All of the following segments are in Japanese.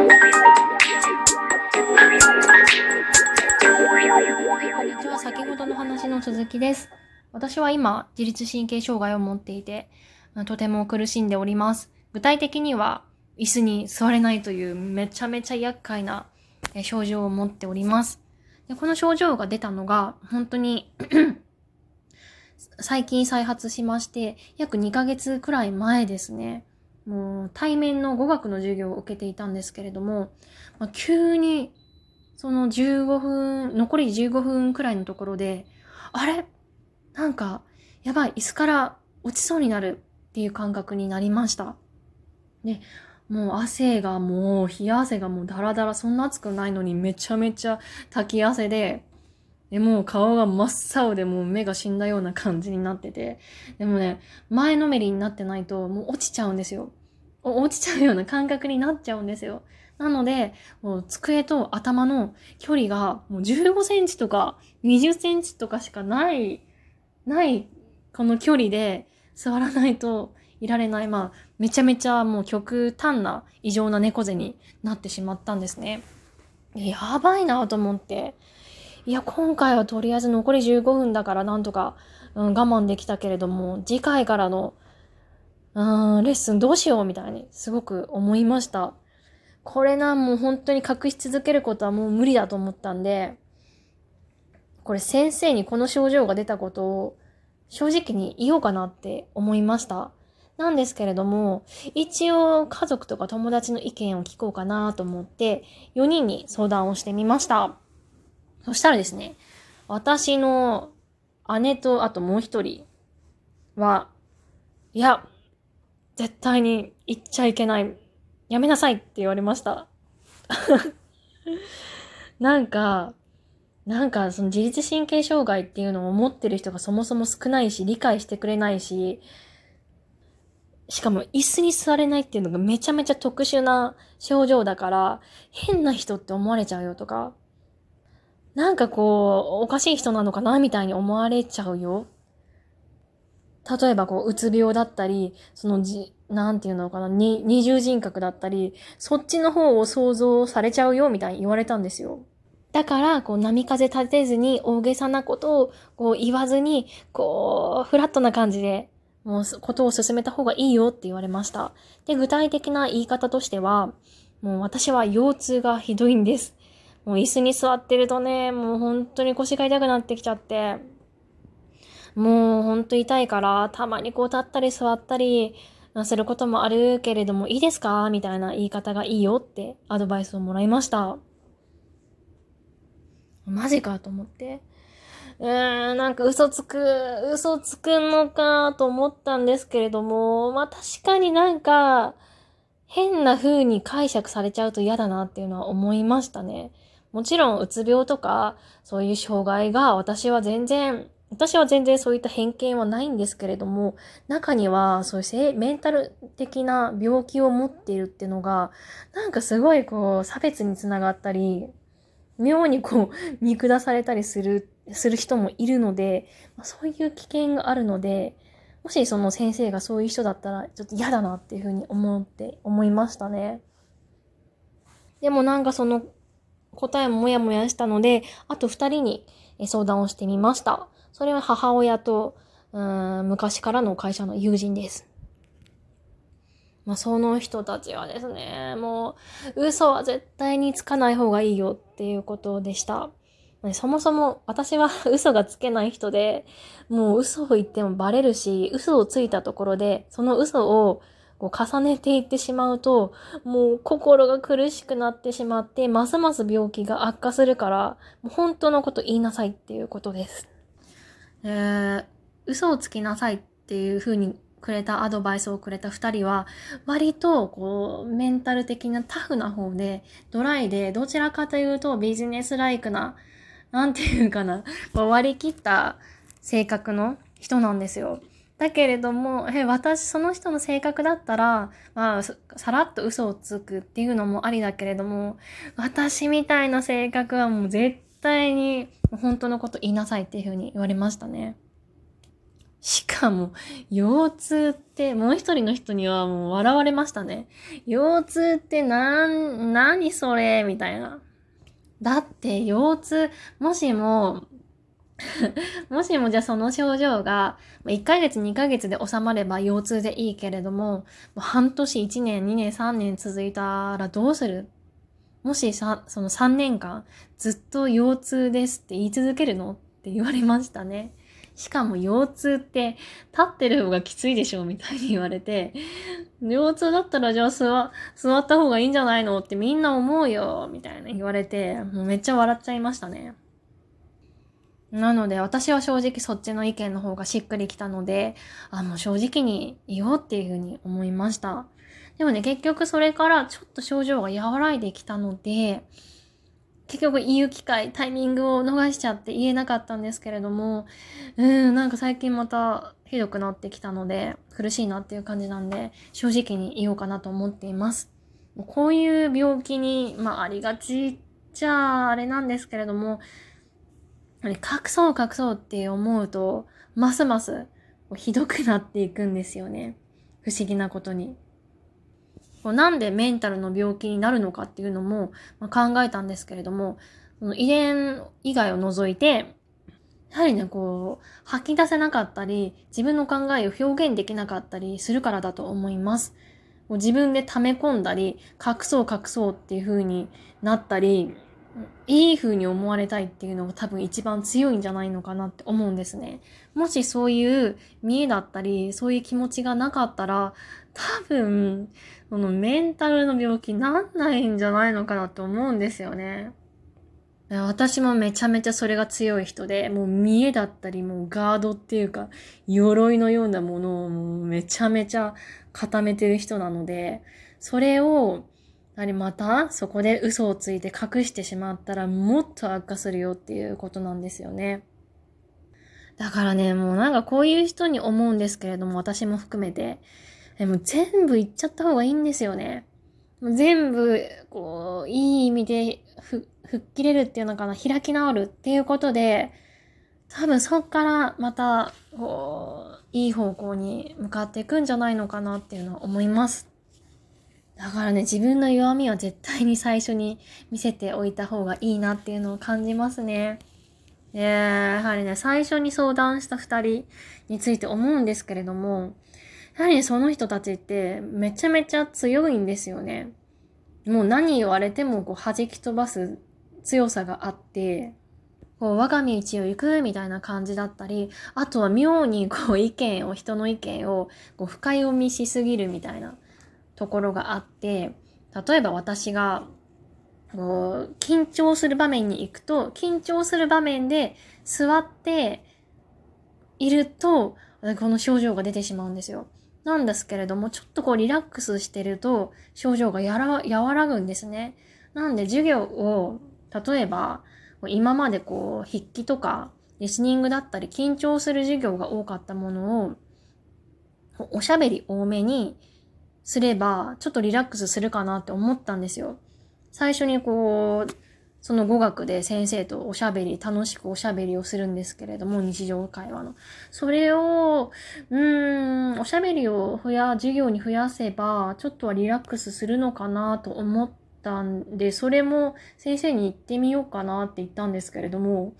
こんにちは、先ほどの話の続きです。私は今、自律神経障害を持っていて、とても苦しんでおります。具体的には、椅子に座れないというめちゃめちゃ厄介な症状を持っております。で、この症状が出たのが、本当に最近再発しまして、約2ヶ月くらい前ですね。もう対面の語学の授業を受けていたんですけれども、急にその残り15分くらいのところで、あれ？なんかやばい、椅子から落ちそうになるっていう感覚になりました。で、もう冷や汗がもうダラダラ、そんな暑くないのにめちゃめちゃ滝き汗で、でもう顔が真っ青で、もう目が死んだような感じになってて、でもね、前のめりになってないともう落ちちゃうんですよ。落ちちゃうような感覚になっちゃうんですよ。なので、もう机と頭の距離がもう15センチとか20センチとかしかないこの距離で座らないといられない、めちゃめちゃもう極端な異常な猫背になってしまったんですね。やばいなと思って。いや、今回はとりあえず残り15分だからなんとか、我慢できたけれども、次回からの、レッスンどうしようみたいにすごく思いました。これもう本当に隠し続けることはもう無理だと思ったんで、これ先生にこの症状が出たことを正直に言おうかなって思いました。なんですけれども、一応家族とか友達の意見を聞こうかなと思って、4人に相談をしてみました。そしたらですね、私の姉と、あともう一人は、いや、絶対に行っちゃいけない。やめなさいって言われました。なんかその自律神経障害っていうのを持ってる人がそもそも少ないし、理解してくれないし、しかも椅子に座れないっていうのがめちゃめちゃ特殊な症状だから、変な人って思われちゃうよとか、なんかおかしい人なのかなみたいに思われちゃうよ。例えばうつ病だったり、そのなんていうのかな、二重人格だったり、そっちの方を想像されちゃうよみたいに言われたんですよ。だから、波風立てずに、大げさなことを言わずに、フラットな感じで、もうことを進めた方がいいよって言われました。で、具体的な言い方としては、もう私は腰痛がひどいんです。もう椅子に座ってるとね、もう本当に腰が痛くなってきちゃって、もう本当痛いから、たまに立ったり座ったりすることもあるけれども、いいですか？みたいな言い方がいいよってアドバイスをもらいました。マジかと思って。なんか嘘つくのかと思ったんですけれども、確かになんか、変な風に解釈されちゃうと嫌だなっていうのは思いましたね。もちろん、うつ病とか、そういう障害が、私は全然そういった偏見はないんですけれども、中には、そういうメンタル的な病気を持っているっていうのが、なんかすごい差別につながったり、妙に見下されたりする人もいるので、そういう危険があるので、もしその先生がそういう人だったらちょっと嫌だなっていうふうに思いましたね。でもなんかその答えもやもやしたので、あと2人に相談をしてみました。それは母親と昔からの会社の友人です。その人たちはですね、もう嘘は絶対につかない方がいいよっていうことでした。そもそも私は嘘がつけない人で、もう嘘を言ってもバレるし、嘘をついたところで、その嘘を重ねていってしまうと、もう心が苦しくなってしまって、ますます病気が悪化するから、もう本当のこと言いなさいっていうことです。嘘をつきなさいっていうふうにアドバイスをくれた2人は、割とメンタル的なタフな方で、ドライで、どちらかというとビジネスライクな、なんていうかな、割り切った性格の人なんですよ。だけれども、その人の性格だったら、さらっと嘘をつくっていうのもありだけれども、私みたいな性格はもう絶対に本当のこと言いなさいっていうふうに言われましたね。しかも腰痛ってもう一人の人にはもう笑われましたね。腰痛って何それみたいな。だって腰痛、もしもじゃあその症状が1ヶ月2ヶ月で収まれば腰痛でいいけれども、半年1年2年3年続いたらどうする？もしその3年間ずっと腰痛ですって言い続けるのって言われましたね。しかも腰痛って立ってる方がきついでしょみたいに言われて、腰痛だったらじゃあ座った方がいいんじゃないのってみんな思うよみたいな言われて、もうめっちゃ笑っちゃいましたね。なので私は正直そっちの意見の方がしっくりきたので、もう正直に言おうっていうふうに思いました。でもね、結局それからちょっと症状が和らいできたので、結局言う機会、タイミングを逃しちゃって言えなかったんですけれども、なんか最近またひどくなってきたので、苦しいなっていう感じなんで、正直に言おうかなと思っています。こういう病気に、ありがちっちゃあれなんですけれども、隠そうって思うと、ますますひどくなっていくんですよね。不思議なことに。なんでメンタルの病気になるのかっていうのも考えたんですけれども、遺伝以外を除いて、やはりね、吐き出せなかったり、自分の考えを表現できなかったりするからだと思います。自分で溜め込んだり、隠そうっていう風になったり、いい風に思われたいっていうのが多分一番強いんじゃないのかなって思うんですね。もしそういう見栄だったり、そういう気持ちがなかったら、多分、メンタルの病気なんないんじゃないのかなって思うんですよね。私もめちゃめちゃそれが強い人で、もう見栄だったり、もうガードっていうか、鎧のようなものをもうめちゃめちゃ固めてる人なので、それを、またそこで嘘をついて隠してしまったらもっと悪化するよっていうことなんですよね。だからね、もうなんかこういう人に思うんですけれども、私も含めて、もう全部言っちゃった方がいいんですよね。全部いい意味で吹っ切れるっていうのかな、開き直るっていうことで、多分そっからまたいい方向に向かっていくんじゃないのかなっていうのは思います。だからね、自分の弱みは絶対に最初に見せておいた方がいいなっていうのを感じますね。で、やはりね、最初に相談した2人について思うんですけれども、やはりね、その人たちってめちゃめちゃ強いんですよね。もう何言われても弾き飛ばす強さがあって、我が道を行くみたいな感じだったり、あとは妙に人の意見を深読みしすぎるみたいなところがあって、例えば私が緊張する場面に行くと、緊張する場面で座っているとこの症状が出てしまうんですよ。なんですけれども、ちょっとリラックスしてると症状が和らぐんですね。なんで授業を、例えば今まで筆記とかリスニングだったり緊張する授業が多かったものを、おしゃべり多めにすればちょっとリラックスするかなって思ったんですよ。最初にその語学で先生と楽しくおしゃべりをするんですけれども、日常会話のそれをおしゃべりを授業に増やせばちょっとはリラックスするのかなと思ったんで、それも先生に言ってみようかなって言ったんですけれども、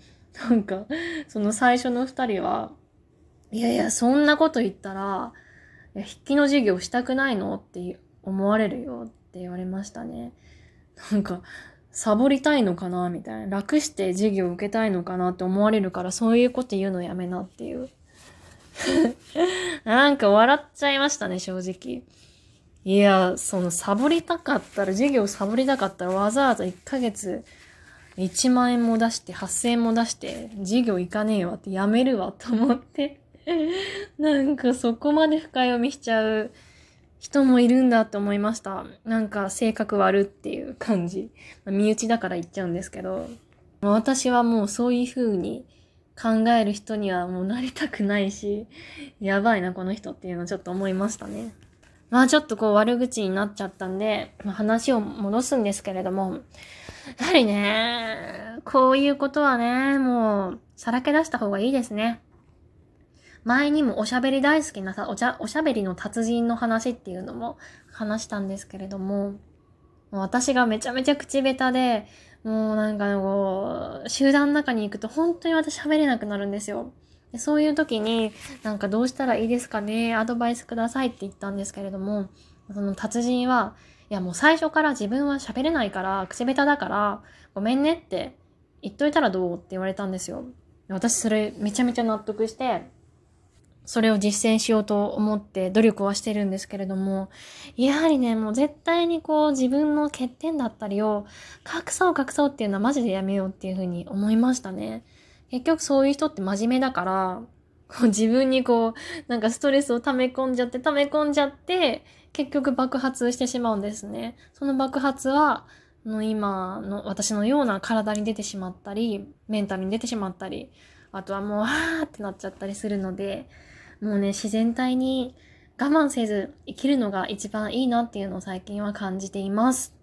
なんかその最初の2人は、いやいや、そんなこと言ったら筆記の授業したくないのって思われるよって言われましたね。なんかサボりたいのかなみたいな、楽して授業受けたいのかなって思われるから、そういうこと言うのやめなっていうなんか笑っちゃいましたね、正直。いや、授業サボりたかったらわざわざ1ヶ月1万円も出して8000円も出して授業行かねえわってやめるわと思ってなんかそこまで深読みしちゃう人もいるんだって思いました。なんか性格悪っていう感じ、身内だから言っちゃうんですけど、私はもうそういう風に考える人にはもうなりたくないし、やばいなこの人っていうのをちょっと思いましたね。ちょっと悪口になっちゃったんで、話を戻すんですけれども、やはりね、こういうことはね、もうさらけ出した方がいいですね。前にもおしゃべり大好きなおしゃべりの達人の話っていうのも話したんですけれども、私がめちゃめちゃ口下手で、もうなんかこう、集団の中に行くと本当に私喋れなくなるんですよ。でそういう時に、なんかどうしたらいいですかね、アドバイスくださいって言ったんですけれども、その達人は、いやもう最初から自分は喋れないから、口下手だから、ごめんねって言っといたらどうって言われたんですよ。私それめちゃめちゃ納得して、それを実践しようと思って努力はしてるんですけれども、やはりね、もう絶対にこう自分の欠点だったりを隠そうっていうのはマジでやめようっていうふうに思いましたね。結局そういう人って真面目だから、こう自分にこうなんかストレスを溜め込んじゃって、結局爆発してしまうんですね。その爆発は、今の私のような体に出てしまったり、メンタルに出てしまったり、あとはもうはーってなっちゃったりするので、もうね、自然体に我慢せず生きるのが一番いいなっていうのを最近は感じています。